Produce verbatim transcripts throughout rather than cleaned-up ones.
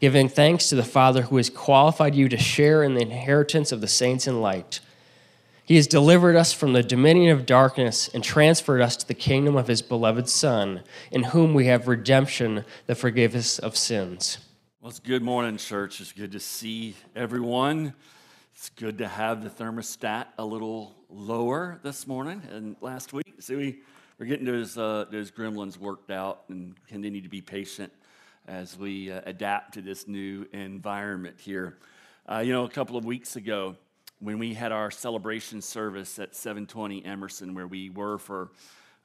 giving thanks to the Father who has qualified you to share in the inheritance of the saints in light. He has delivered us from the dominion of darkness and transferred us to the kingdom of his beloved Son, in whom we have redemption, the forgiveness of sins. Well, it's good morning, church. It's good to see everyone. It's good to have the thermostat a little lower this morning and last week. See, we, we're getting those, uh, those gremlins worked out and continue to be patient as we uh, adapt to this new environment here. Uh, you know, a couple of weeks ago, when we had our celebration service at seven twenty Emerson, where we were for,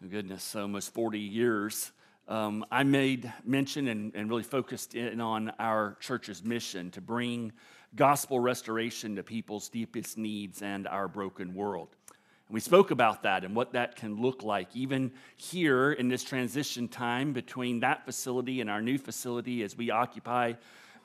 oh goodness, almost forty years, um, I made mention and, and really focused in on our church's mission to bring gospel restoration to people's deepest needs and our broken world. And we spoke about that and what that can look like, even here in this transition time between that facility and our new facility as we occupy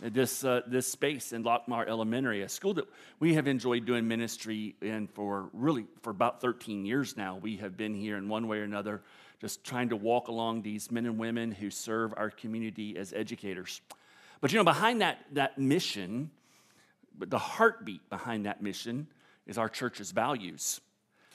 this uh, this space in Lockmar Elementary, a school that we have enjoyed doing ministry in for really for about thirteen years now. We have been here in one way or another, just trying to walk along these men and women who serve our community as educators. But you know, behind that that mission, the heartbeat behind that mission is our church's values.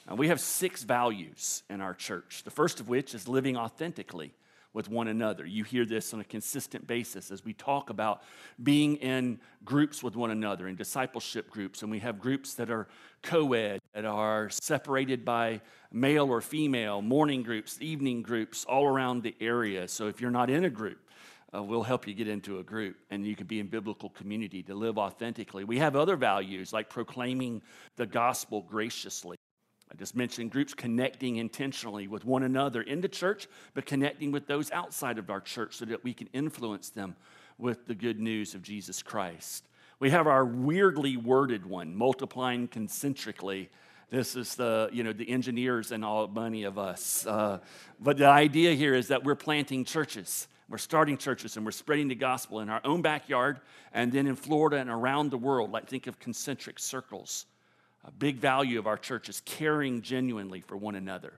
Now, we have six values in our church, the first of which is living authentically with one another. You hear this on a consistent basis as we talk about being in groups with one another, in discipleship groups, and we have groups that are co-ed, that are separated by male or female, morning groups, evening groups, all around the area. So if you're not in a group, Uh, we'll help you get into a group, and you can be in biblical community to live authentically. We have other values like proclaiming the gospel graciously. I just mentioned groups connecting intentionally with one another in the church, but connecting with those outside of our church so that we can influence them with the good news of Jesus Christ. We have our weirdly worded one, multiplying concentrically. This is the, you know, the engineers and all many of us. Uh, but the idea here is that we're planting churches. We're starting churches and we're spreading the gospel in our own backyard and then in Florida and around the world. Like, think of concentric circles. A big value of our church is caring genuinely for one another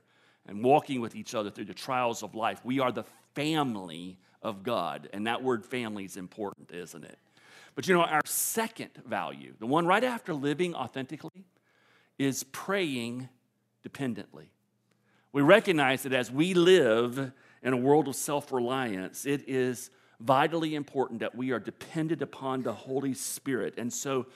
and walking with each other through the trials of life. We are the family of God, and that word family is important, isn't it? But you know, our second value, the one right after living authentically, is praying dependently. We recognize that as we live in a world of self-reliance, it is vitally important that we are dependent upon the Holy Spirit. And so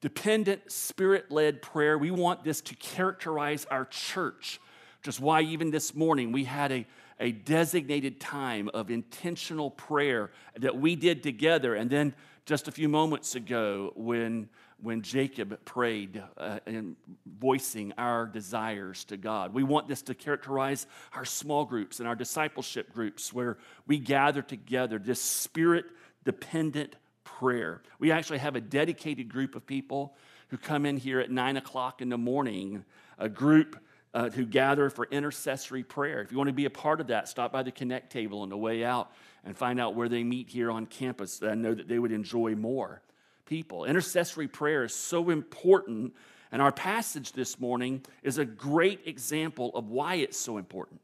dependent, Spirit-led prayer, we want this to characterize our church, which is why even this morning we had a, a designated time of intentional prayer that we did together. And then just a few moments ago when when Jacob prayed uh, and voicing our desires to God. We want this to characterize our small groups and our discipleship groups where we gather together, this spirit-dependent prayer. We actually have a dedicated group of people who come in here at nine o'clock in the morning, a group uh, who gather for intercessory prayer. If you want to be a part of that, stop by the Connect table on the way out and find out where they meet here on campus. I know that they would enjoy more. People. Intercessory prayer is so important, and our passage this morning is a great example of why it's so important.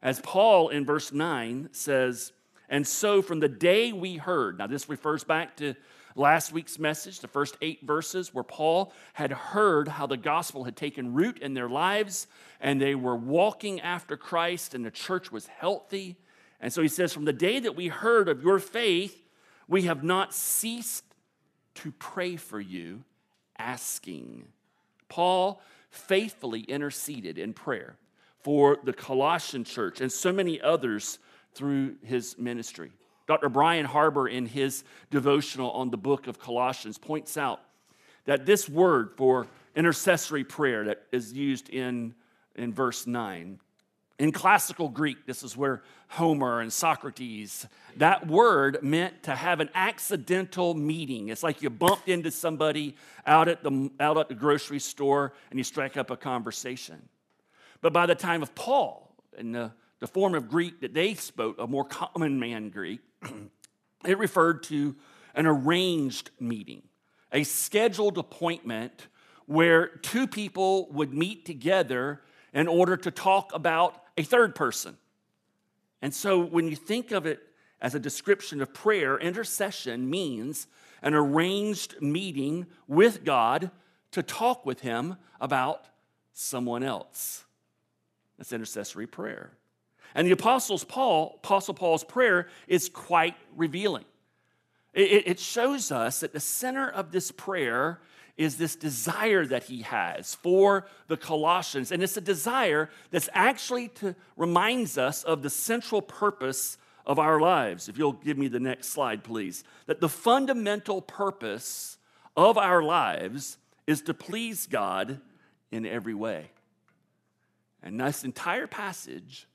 As Paul in verse nine says, and so from the day we heard, now this refers back to last week's message, the first eight verses where Paul had heard how the gospel had taken root in their lives, and they were walking after Christ, and the church was healthy. And so he says, from the day that we heard of your faith, we have not ceased to pray for you, asking. Paul faithfully interceded in prayer for the Colossian church and so many others through his ministry. Doctor Brian Harbour, in his devotional on the book of Colossians, points out that this word for intercessory prayer that is used in, in verse nine In classical Greek, this is where Homer and Socrates, that word meant to have an accidental meeting. It's like you bumped into somebody out at the, out at the grocery store and you strike up a conversation. But by the time of Paul, in the, the form of Greek that they spoke, a more common man Greek, it referred to an arranged meeting, a scheduled appointment where two people would meet together in order to talk about a third person. And so when you think of it as a description of prayer, intercession means an arranged meeting with God to talk with him about someone else. That's intercessory prayer. And the Apostle's Paul, Apostle Paul's prayer is quite revealing. It, it shows us that the center of this prayer is this desire that he has for the Colossians. And it's a desire that's actually to, reminds us of the central purpose of our lives. If you'll give me the next slide, please. That the fundamental purpose of our lives is to please God in every way. And this entire passage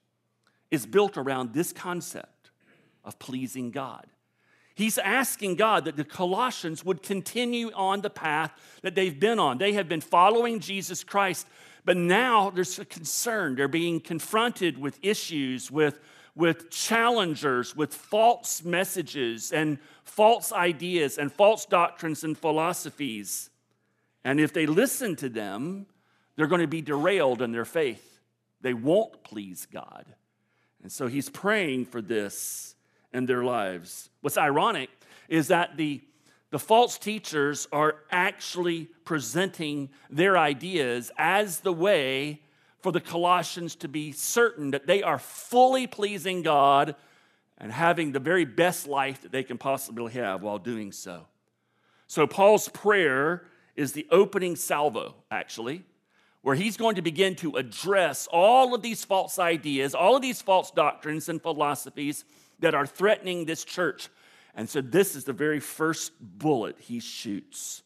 is built around this concept of pleasing God. He's asking God that the Colossians would continue on the path that they've been on. They have been following Jesus Christ, but now there's a concern. They're being confronted with issues, with, with challengers, with false messages and false ideas and false doctrines and philosophies. And if they listen to them, they're going to be derailed in their faith. They won't please God. And so he's praying for this in their lives. What's ironic is that the, the false teachers are actually presenting their ideas as the way for the Colossians to be certain that they are fully pleasing God and having the very best life that they can possibly have while doing so. So Paul's prayer is the opening salvo, actually, where he's going to begin to address all of these false ideas, all of these false doctrines and philosophies that are threatening this church. And so this is the very first bullet he shoots.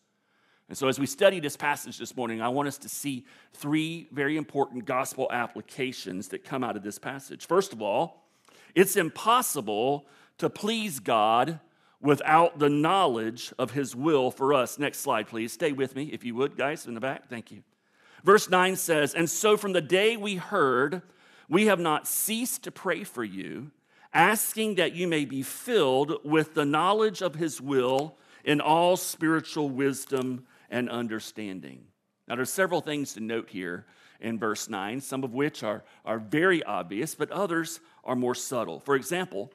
And so as we study this passage this morning, I want us to see three very important gospel applications that come out of this passage. First of all, it's impossible to please God without the knowledge of his will for us. Next slide, please. Stay with me, if you would, guys, in the back. Thank you. Verse nine says, "And so from the day we heard, we have not ceased to pray for you, asking that you may be filled with the knowledge of his will in all spiritual wisdom and understanding." Now, there's several things to note here in verse nine, some of which are, are very obvious, but others are more subtle. For example,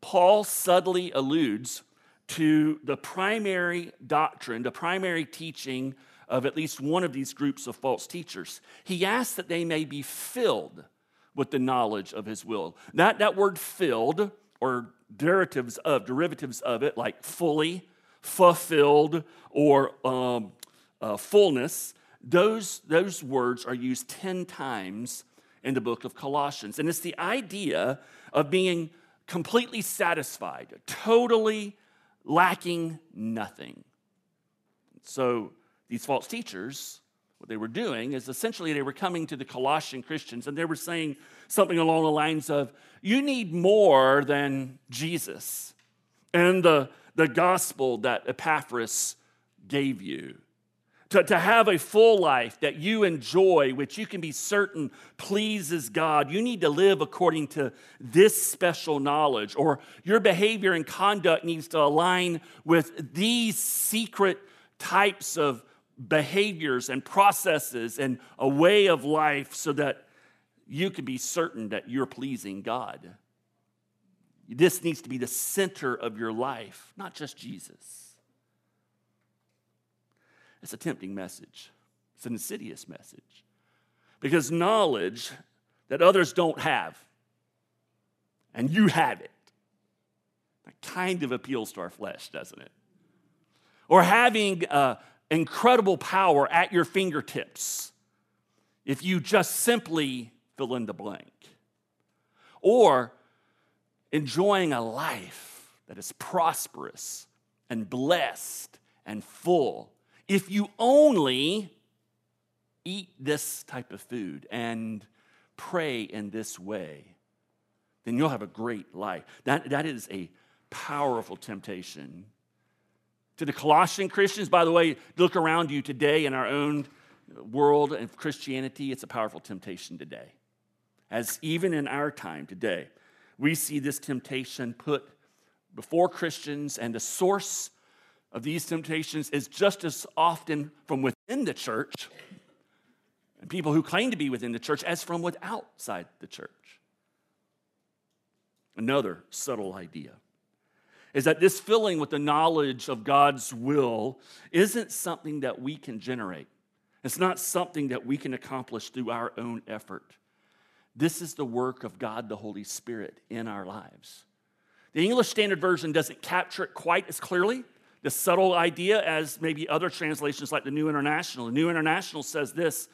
Paul subtly alludes to the primary doctrine, the primary teaching of at least one of these groups of false teachers. He asks that they may be filled with the knowledge of his will. That, that word filled, or derivatives of, derivatives of it, like fully, fulfilled, or um, uh, fullness, those, those words are used ten times in the book of Colossians. And it's the idea of being completely satisfied, totally lacking nothing. So these false teachers, what they were doing is essentially they were coming to the Colossian Christians and they were saying something along the lines of, you need more than Jesus and the, the gospel that Epaphras gave you. To, to have a full life that you enjoy, which you can be certain pleases God, you need to live according to this special knowledge, or your behavior and conduct needs to align with these secret types of behaviors and processes and a way of life so that you can be certain that you're pleasing God. This needs to be the center of your life, not just Jesus. It's a tempting message. It's an insidious message. Because knowledge that others don't have, and you have it, that kind of appeals to our flesh, doesn't it? Or having a incredible power at your fingertips if you just simply fill in the blank. Or enjoying a life that is prosperous and blessed and full if you only eat this type of food and pray in this way, then you'll have a great life. That, that is a powerful temptation. To the Colossian Christians, by the way, look around you today in our own world of Christianity, it's a powerful temptation today. As even in our time today, we see this temptation put before Christians, and the source of these temptations is just as often from within the church, and people who claim to be within the church, as from outside the church. Another subtle idea is that this filling with the knowledge of God's will isn't something that we can generate. It's not something that we can accomplish through our own effort. This is the work of God, the Holy Spirit, in our lives. The English Standard Version doesn't capture it quite as clearly, the subtle idea, as maybe other translations like the New International. The New International says this: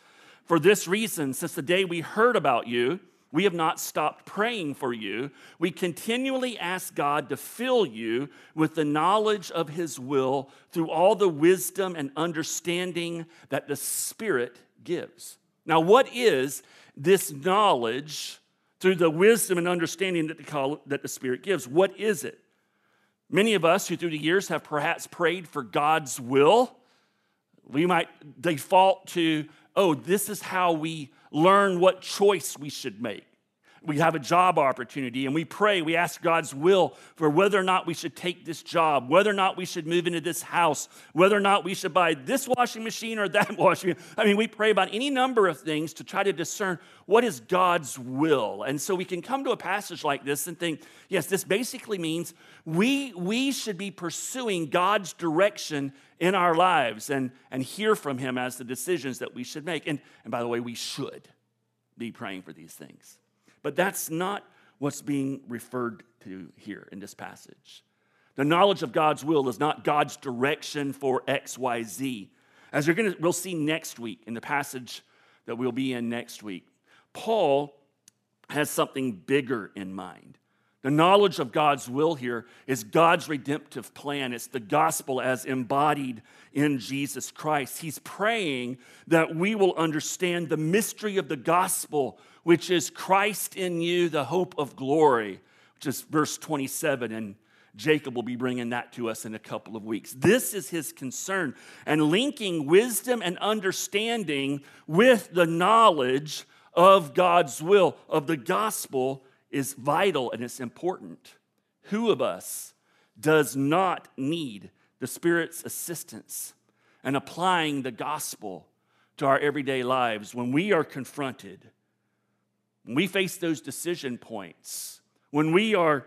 for this reason, since the day we heard about you, we have not stopped praying for you. We continually ask God to fill you with the knowledge of his will through all the wisdom and understanding that the Spirit gives. Now, what is this knowledge through the wisdom and understanding that the, that the Spirit gives? What is it? Many of us who through the years have perhaps prayed for God's will, we might default to, oh, this is how we learn what choice we should make. We have a job opportunity and we pray, we ask God's will for whether or not we should take this job, whether or not we should move into this house, whether or not we should buy this washing machine or that washing machine. I mean, we pray about any number of things to try to discern what is God's will. And so we can come to a passage like this and think, yes, this basically means we we should be pursuing God's direction in our lives and, and hear from him as the decisions that we should make. And, and by the way, we should be praying for these things. But that's not what's being referred to here in this passage. The knowledge of God's will is not God's direction for X, Y, Z. As you're gonna, we'll see next week in the passage that we'll be in next week, Paul has something bigger in mind. The knowledge of God's will here is God's redemptive plan. It's the gospel as embodied in Jesus Christ. He's praying that we will understand the mystery of the gospel, which is Christ in you, the hope of glory, which is verse twenty-seven, and Jacob will be bringing that to us in a couple of weeks. This is his concern, and linking wisdom and understanding with the knowledge of God's will, of the gospel, is vital and it's important. Who of us does not need the Spirit's assistance in applying the gospel to our everyday lives when we are confronted? When we face those decision points, when we are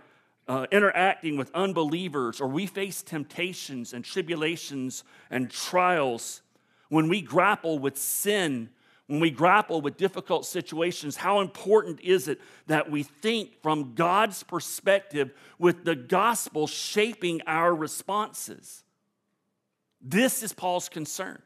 uh, interacting with unbelievers, or we face temptations and tribulations and trials, when we grapple with sin, when we grapple with difficult situations, how important is it that we think from God's perspective with the gospel shaping our responses? This is Paul's concern.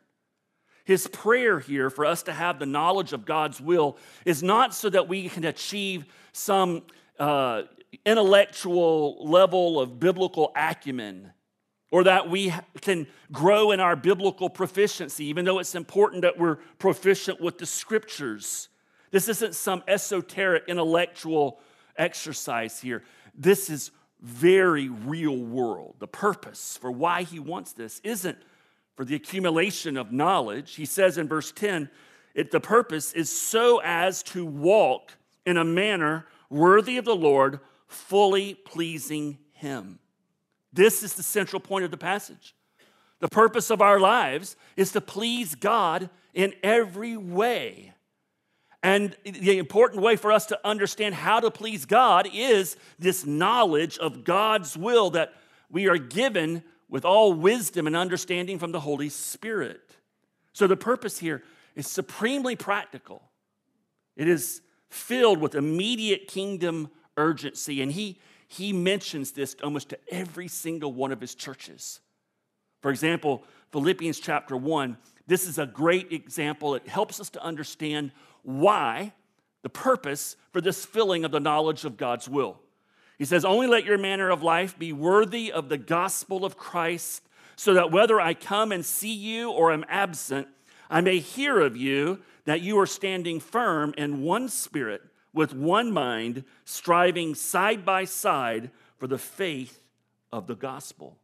His prayer here for us to have the knowledge of God's will is not so that we can achieve some uh, intellectual level of biblical acumen, or that we can grow in our biblical proficiency, even though it's important that we're proficient with the scriptures. This isn't some esoteric intellectual exercise here. This is very real world. The purpose for why he wants this isn't for the accumulation of knowledge. He says in verse ten, it, the purpose is so as to walk in a manner worthy of the Lord, fully pleasing him. This is the central point of the passage. The purpose of our lives is to please God in every way. And the important way for us to understand how to please God is this knowledge of God's will that we are given with all wisdom and understanding from the Holy Spirit. So the purpose here is supremely practical. It is filled with immediate kingdom urgency. And he, he mentions this almost to every single one of his churches. For example, Philippians chapter one, this is a great example. It helps us to understand why, the purpose for this filling of the knowledge of God's will. He says, only let your manner of life be worthy of the gospel of Christ, so that whether I come and see you or am absent, I may hear of you that you are standing firm in one spirit, with one mind, striving side by side for the faith of the gospel.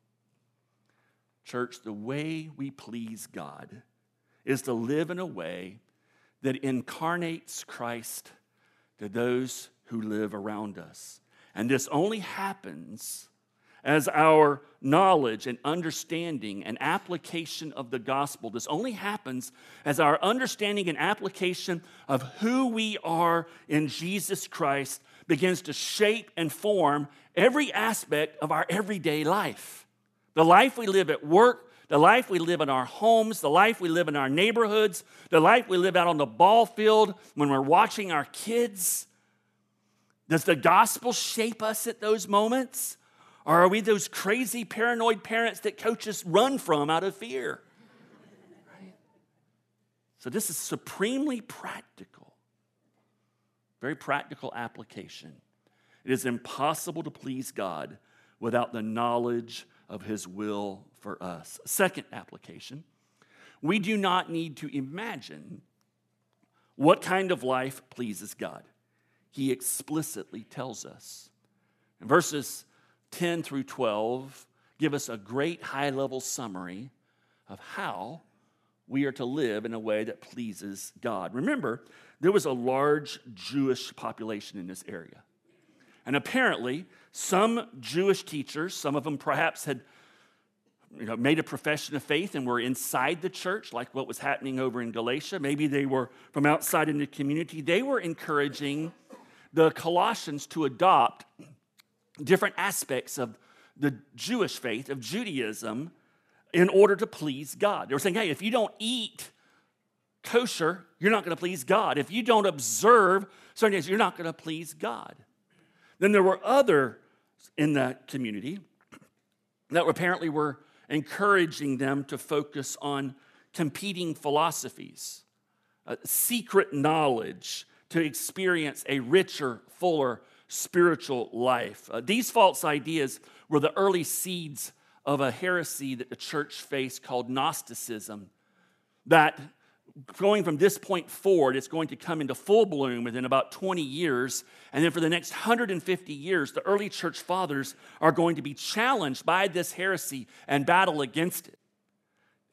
Church, the way we please God is to live in a way that incarnates Christ to those who live around us. And this only happens as our knowledge and understanding and application of the gospel, this only happens as our understanding and application of who we are in Jesus Christ begins to shape and form every aspect of our everyday life. The life we live at work, the life we live in our homes, the life we live in our neighborhoods, the life we live out on the ball field when we're watching our kids. Does the gospel shape us at those moments? Or are we those crazy, paranoid parents that coaches run from out of fear? Right? So this is supremely practical. Very practical application. It is impossible to please God without the knowledge of his will for us. Second application, we do not need to imagine what kind of life pleases God. He explicitly tells us. In verses ten through twelve give us a great high-level summary of how we are to live in a way that pleases God. Remember, there was a large Jewish population in this area. And apparently, some Jewish teachers, some of them perhaps had you know, made a profession of faith and were inside the church, like what was happening over in Galatia. Maybe they were from outside in the community. They were encouraging the Colossians to adopt different aspects of the Jewish faith, of Judaism, in order to please God. They were saying, hey, if you don't eat kosher, you're not going to please God. If you don't observe certain things, you're not going to please God. Then there were others in the community that apparently were encouraging them to focus on competing philosophies, uh, secret knowledge to experience a richer, fuller spiritual life. Uh, these false ideas were the early seeds of a heresy that the church faced called Gnosticism, that going from this point forward, it's going to come into full bloom within about twenty years, and then for the next one hundred fifty years, the early church fathers are going to be challenged by this heresy and battle against it.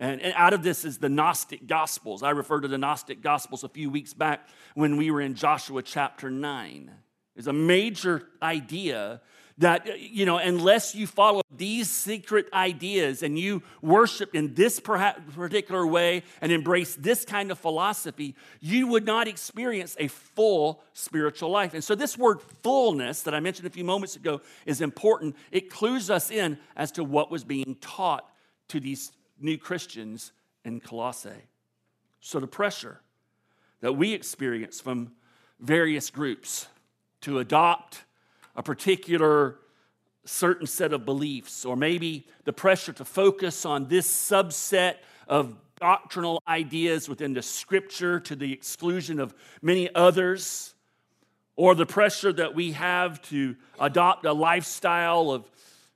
And, and out of this is the Gnostic Gospels. I referred to the Gnostic Gospels a few weeks back when we were in Joshua chapter nine. There's a major idea that, you know, unless you follow these secret ideas and you worship in this particular way and embrace this kind of philosophy, you would not experience a full spiritual life. And so this word fullness that I mentioned a few moments ago is important. It clues us in as to what was being taught to these new Christians in Colossae. So the pressure that we experience from various groups to adopt a particular certain set of beliefs, or maybe the pressure to focus on this subset of doctrinal ideas within the scripture to the exclusion of many others, or the pressure that we have to adopt a lifestyle of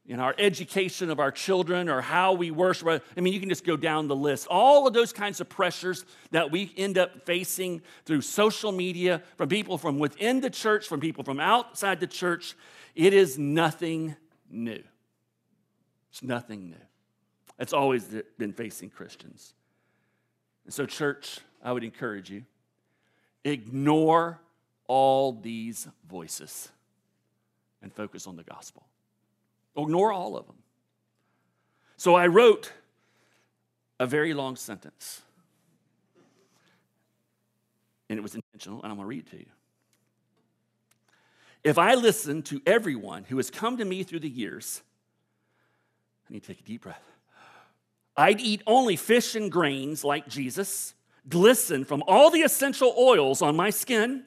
in our education of our children or how we worship. I mean, you can just go down the list. All of those kinds of pressures that we end up facing through social media, from people from within the church, from people from outside the church, it is nothing new. It's nothing new. It's always been facing Christians. And so, church, I would encourage you, ignore all these voices and focus on the gospel. Ignore all of them. So I wrote a very long sentence. And it was intentional, and I'm going to read it to you. If I listen to everyone who has come to me through the years, I need to take a deep breath. I'd eat only fish and grains like Jesus, glisten from all the essential oils on my skin,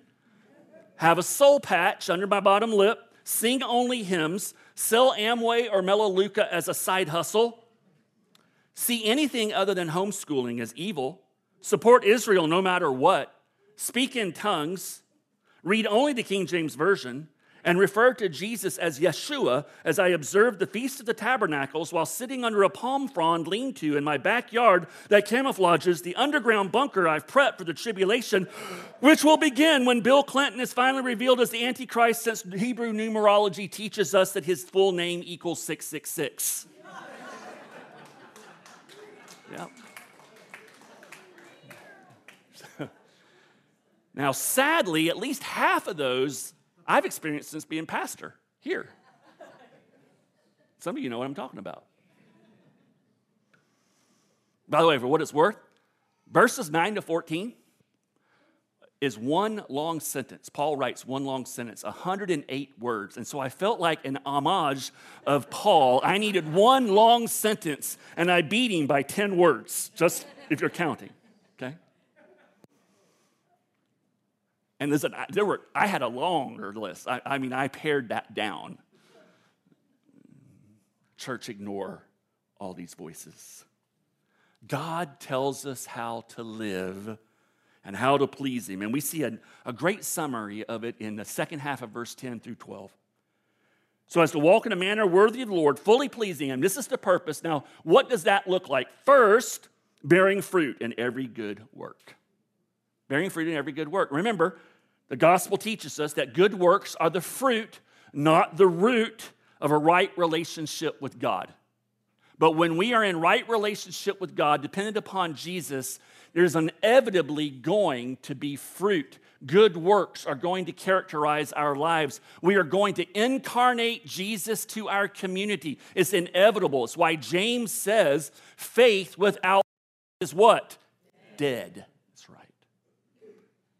have a soul patch under my bottom lip, sing only hymns, sell Amway or Melaleuca as a side hustle, see anything other than homeschooling as evil, support Israel no matter what, speak in tongues, read only the King James Version, and refer to Jesus as Yeshua as I observed the Feast of the Tabernacles while sitting under a palm frond lean-to in my backyard that camouflages the underground bunker I've prepped for the tribulation, which will begin when Bill Clinton is finally revealed as the Antichrist, since Hebrew numerology teaches us that his full name equals six six six. Yep. So, now, sadly, at least half of those I've experienced since being pastor here. Some of you know what I'm talking about. By the way, for what it's worth, verses nine to fourteen is one long sentence. Paul writes one long sentence, one hundred eight words. And so I felt like an homage of Paul. I needed one long sentence, and I beat him by ten words, just if you're counting. And listen, I, there were, I had a longer list. I, I mean, I pared that down. Church, ignore all these voices. God tells us how to live and how to please him. And we see a, a great summary of it in the second half of verse ten through twelve. So as to walk in a manner worthy of the Lord, fully pleasing him. This is the purpose. Now, what does that look like? First, bearing fruit in every good work. Bearing fruit in every good work. Remember, the gospel teaches us that good works are the fruit, not the root, of a right relationship with God. But when we are in right relationship with God, dependent upon Jesus, there's inevitably going to be fruit. Good works are going to characterize our lives. We are going to incarnate Jesus to our community. It's inevitable. It's why James says, faith without is what? Dead. Dead.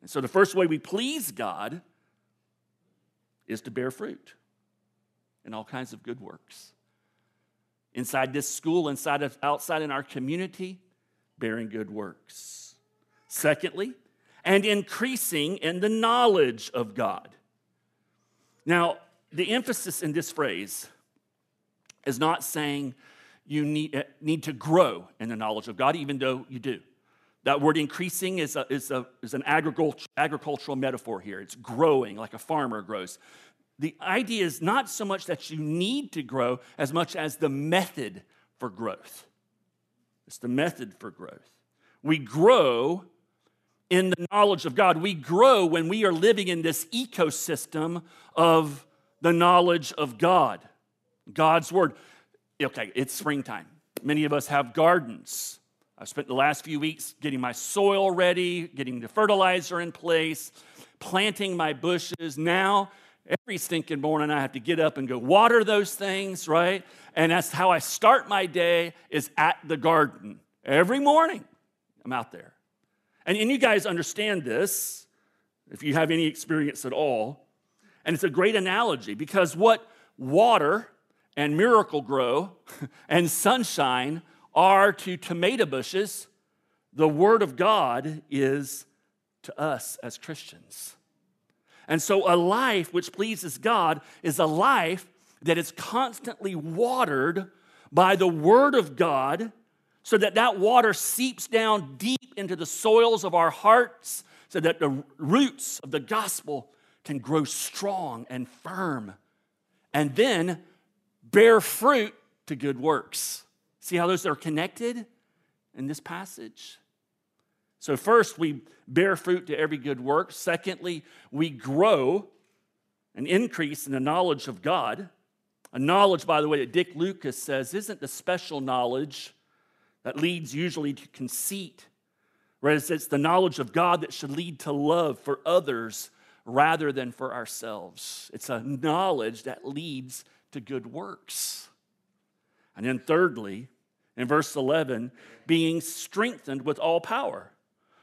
And so the first way we please God is to bear fruit in all kinds of good works. Inside this school, inside of, outside in our community, bearing good works. Secondly, and increasing in the knowledge of God. Now, the emphasis in this phrase is not saying you need, uh, need to grow in the knowledge of God, even though you do. That word increasing is, a, is, a, is an agricult- agricultural metaphor here. It's growing like a farmer grows. The idea is not so much that you need to grow as much as the method for growth. It's the method for growth. We grow in the knowledge of God. We grow when we are living in this ecosystem of the knowledge of God, God's word. Okay, it's springtime. Many of us have gardens. I've spent the last few weeks getting my soil ready, getting the fertilizer in place, planting my bushes. Now, every stinking morning, I have to get up and go water those things, right? And that's how I start my day, is at the garden. Every morning, I'm out there. And, and you guys understand this, if you have any experience at all. And it's a great analogy, because what water and Miracle-Gro and sunshine are to tomato bushes, the word of God is to us as Christians. And so a life which pleases God is a life that is constantly watered by the word of God, so that that water seeps down deep into the soils of our hearts, so that the roots of the gospel can grow strong and firm, and then bear fruit to good works. See how those are connected in this passage? So first, we bear fruit to every good work. Secondly, we grow and increase in the knowledge of God. A knowledge, by the way, that Dick Lucas says isn't the special knowledge that leads usually to conceit, whereas it's the knowledge of God that should lead to love for others rather than for ourselves. It's a knowledge that leads to good works. And then thirdly, in verse eleven, being strengthened with all power,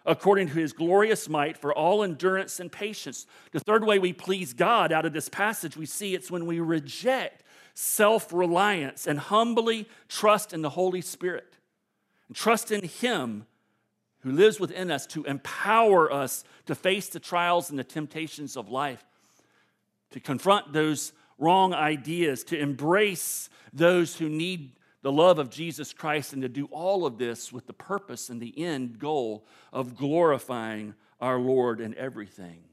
according to his glorious might, for all endurance and patience. The third way we please God out of this passage, we see it's when we reject self-reliance and humbly trust in the Holy Spirit, and trust in him who lives within us to empower us to face the trials and the temptations of life, to confront those wrong ideas, to embrace those who need the love of Jesus Christ, and to do all of this with the purpose and the end goal of glorifying our Lord in everything.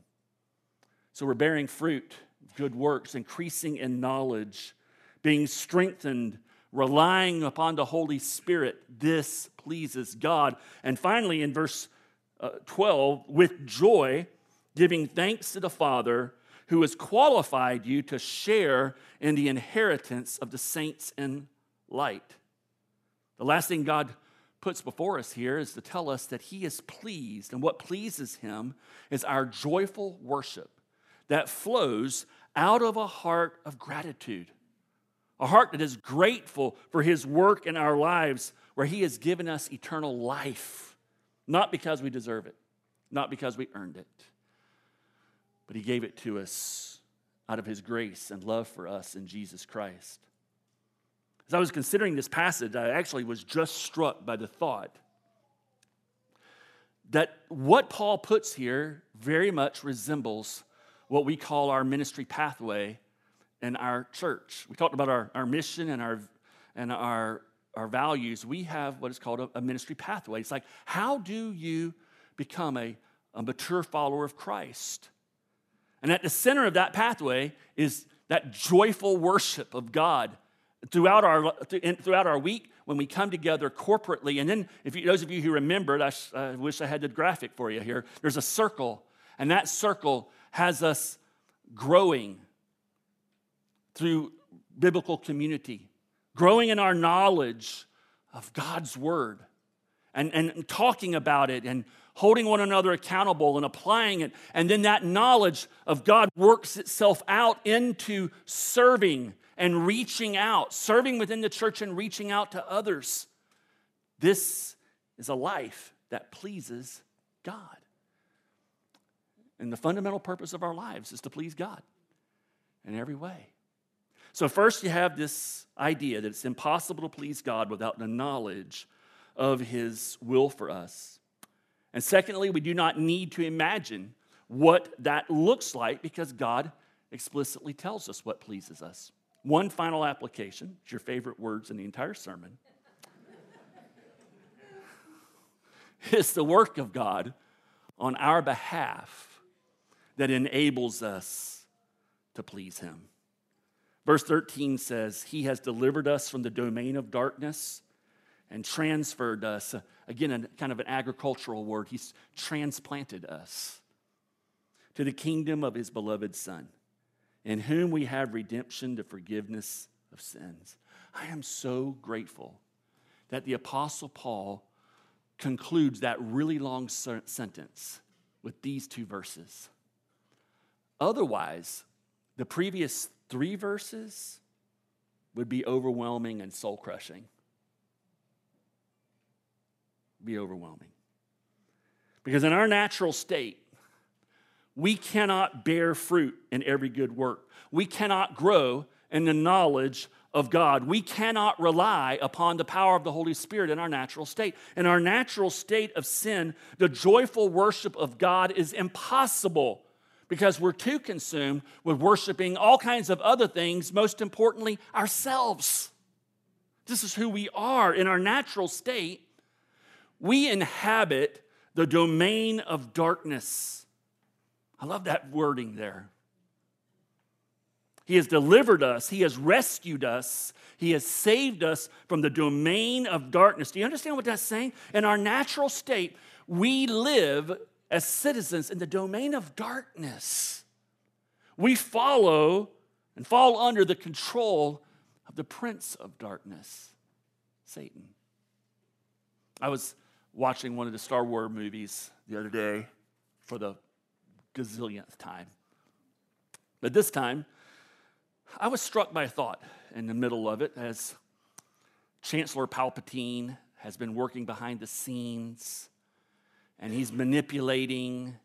So we're bearing fruit good works, increasing in knowledge, being strengthened, relying upon the Holy Spirit. This pleases God. And finally, in verse twelve, with joy, giving thanks to the Father who has qualified you to share in the inheritance of the saints in light. The last thing God puts before us here is to tell us that he is pleased, and what pleases him is our joyful worship that flows out of a heart of gratitude, a heart that is grateful for his work in our lives, where he has given us eternal life, not because we deserve it, not because we earned it, but he gave it to us out of his grace and love for us in Jesus Christ. As I was considering this passage, I actually was just struck by the thought that what Paul puts here very much resembles what we call our ministry pathway in our church. We talked about our, our mission and our and our, our values. We have what is called a, a ministry pathway. It's like, how do you become a, a mature follower of Christ? And at the center of that pathway is that joyful worship of God throughout our throughout our week when we come together corporately. And then, if you, those of you who remembered, I, sh, I wish I had the graphic for you here. There's a circle, and that circle has us growing through biblical community, growing in our knowledge of God's word, and, and talking about it, and holding one another accountable and applying it. And then that knowledge of God works itself out into serving and reaching out, serving within the church and reaching out to others. This is a life that pleases God. And the fundamental purpose of our lives is to please God in every way. So first you have this idea that it's impossible to please God without the knowledge of his will for us. And secondly, we do not need to imagine what that looks like because God explicitly tells us what pleases us. One final application, it's your favorite words in the entire sermon, it's the work of God on our behalf that enables us to please him. Verse thirteen says, he has delivered us from the domain of darkness and transferred us. Again, a, kind of an agricultural word. He's transplanted us to the kingdom of his beloved Son, in whom we have redemption, the forgiveness of sins. I am so grateful that the Apostle Paul concludes that really long sentence with these two verses. Otherwise, the previous three verses would be overwhelming and soul-crushing. Be overwhelming. Because in our natural state, we cannot bear fruit in every good work. We cannot grow in the knowledge of God. We cannot rely upon the power of the Holy Spirit in our natural state. In our natural state of sin, the joyful worship of God is impossible because we're too consumed with worshiping all kinds of other things, most importantly, ourselves. This is who we are. In our natural state, we inhabit the domain of darkness. I love that wording there. He has delivered us. He has rescued us. He has saved us from the domain of darkness. Do you understand what that's saying? In our natural state, we live as citizens in the domain of darkness. We follow and fall under the control of the prince of darkness, Satan. I was watching one of the Star Wars movies the other day for the gazillionth time. But this time, I was struck by a thought in the middle of it as Chancellor Palpatine has been working behind the scenes and he's manipulating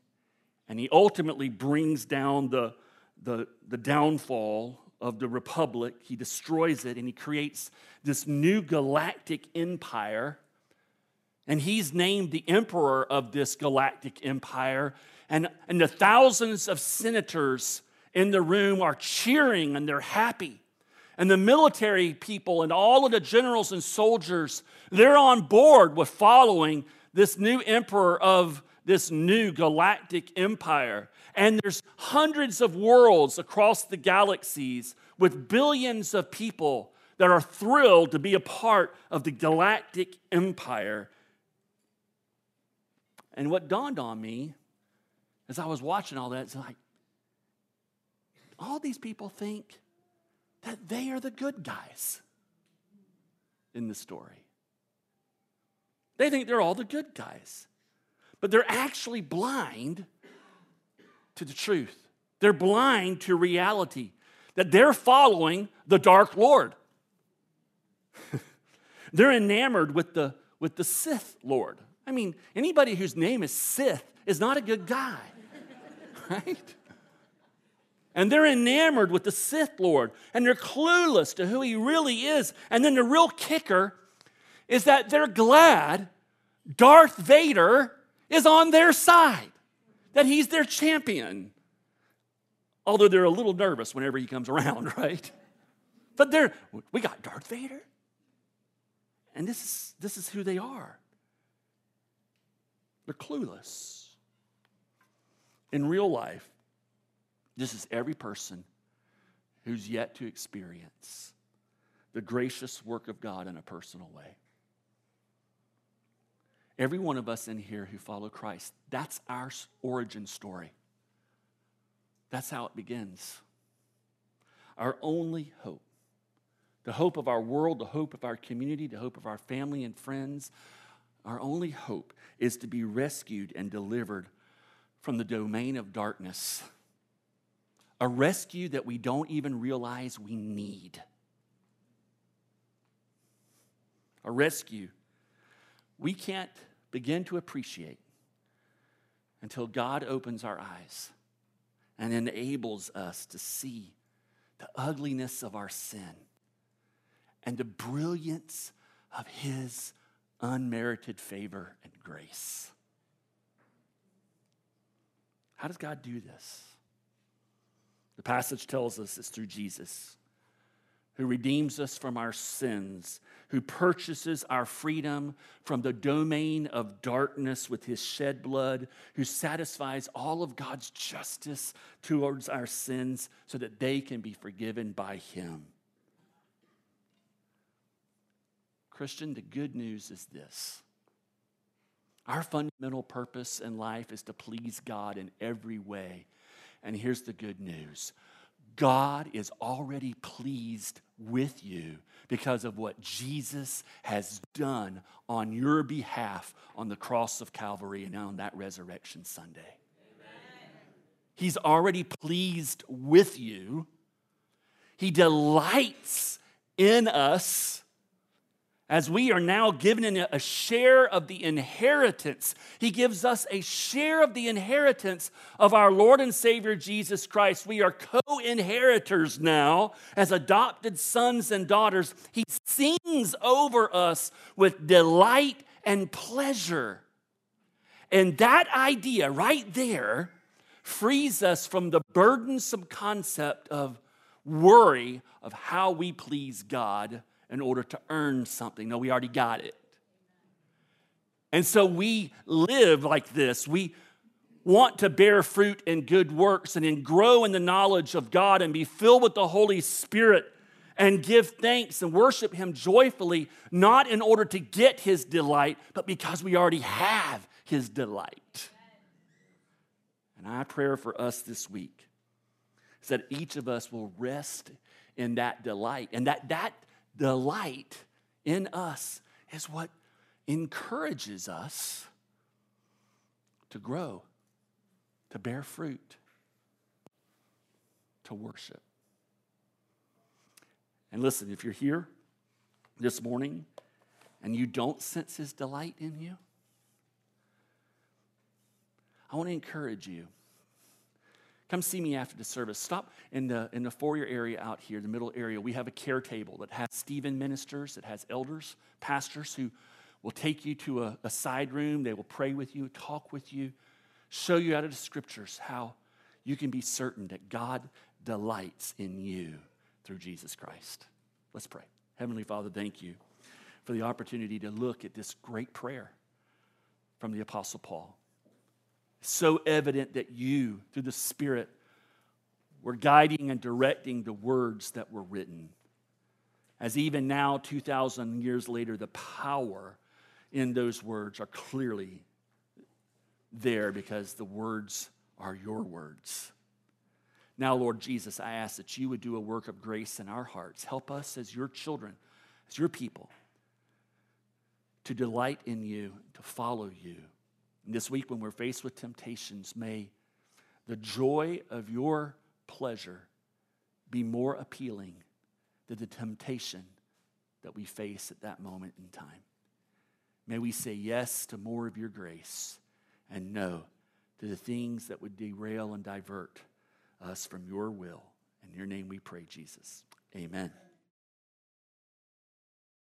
and he ultimately brings down the, the, the downfall of the Republic. He destroys it and he creates this new galactic empire, and he's named the emperor of this galactic empire. And, and the thousands of senators in the room are cheering and they're happy. And the military people and all of the generals and soldiers, they're on board with following this new emperor of this new galactic empire. And there's hundreds of worlds across the galaxies with billions of people that are thrilled to be a part of the galactic empire. And what dawned on me as I was watching all that, it's like, all these people think that they are the good guys in the story. They think they're all the good guys. But they're actually blind to the truth. They're blind to reality, that they're following the Dark Lord. They're enamored with the, with the Sith Lord. I mean, anybody whose name is Sith is not a good guy, right? And they're enamored with the Sith Lord, and they're clueless to who he really is. And then the real kicker is that they're glad Darth Vader is on their side, that he's their champion. Although they're a little nervous whenever he comes around, right? But they're, we got Darth Vader. And this is, this is who they are. They're clueless. In real life, this is every person who's yet to experience the gracious work of God in a personal way. Every one of us in here who follow Christ, that's our origin story. That's how it begins. Our only hope, the hope of our world, the hope of our community, the hope of our family and friends, our only hope is to be rescued and delivered from the domain of darkness. A rescue that we don't even realize we need. A rescue we can't begin to appreciate until God opens our eyes and enables us to see the ugliness of our sin and the brilliance of his unmerited favor and grace. How does God do this? The passage tells us it's through Jesus, who redeems us from our sins, who purchases our freedom from the domain of darkness with his shed blood, who satisfies all of God's justice towards our sins so that they can be forgiven by him. Christian, the good news is this. Our fundamental purpose in life is to please God in every way. And here's the good news. God is already pleased with you because of what Jesus has done on your behalf on the cross of Calvary and on that resurrection Sunday. Amen. He's already pleased with you. He delights in us as we are now given a share of the inheritance. He gives us a share of the inheritance of our Lord and Savior Jesus Christ. We are co-inheritors now as adopted sons and daughters. He sings over us with delight and pleasure. And that idea right there frees us from the burdensome concept of worry of how we please God in order to earn something. No, we already got it. And so we live like this. We want to bear fruit in good works and then grow in the knowledge of God and be filled with the Holy Spirit and give thanks and worship him joyfully, not in order to get his delight, but because we already have his delight. And our prayer for us this week is that each of us will rest in that delight, and that that delight in us is what encourages us to grow, to bear fruit, to worship. And listen, if you're here this morning and you don't sense his delight in you, I want to encourage you. Come see me after the service. Stop in the, in the foyer area out here, the middle area. We have a care table that has Stephen ministers, that has elders, pastors who will take you to a, a side room. They will pray with you, talk with you, show you out of the scriptures how you can be certain that God delights in you through Jesus Christ. Let's pray. Heavenly Father, thank you for the opportunity to look at this great prayer from the Apostle Paul. so evident that you, through the Spirit, were guiding and directing the words that were written. As even now, two thousand years later, the power in those words are clearly there because the words are your words. Now, Lord Jesus, I ask that you would do a work of grace in our hearts. Help us as your children, as your people, to delight in you, to follow you. And this week when we're faced with temptations, may the joy of your pleasure be more appealing than the temptation that we face at that moment in time. May we say yes to more of your grace and no to the things that would derail and divert us from your will. In your name we pray, Jesus. Amen.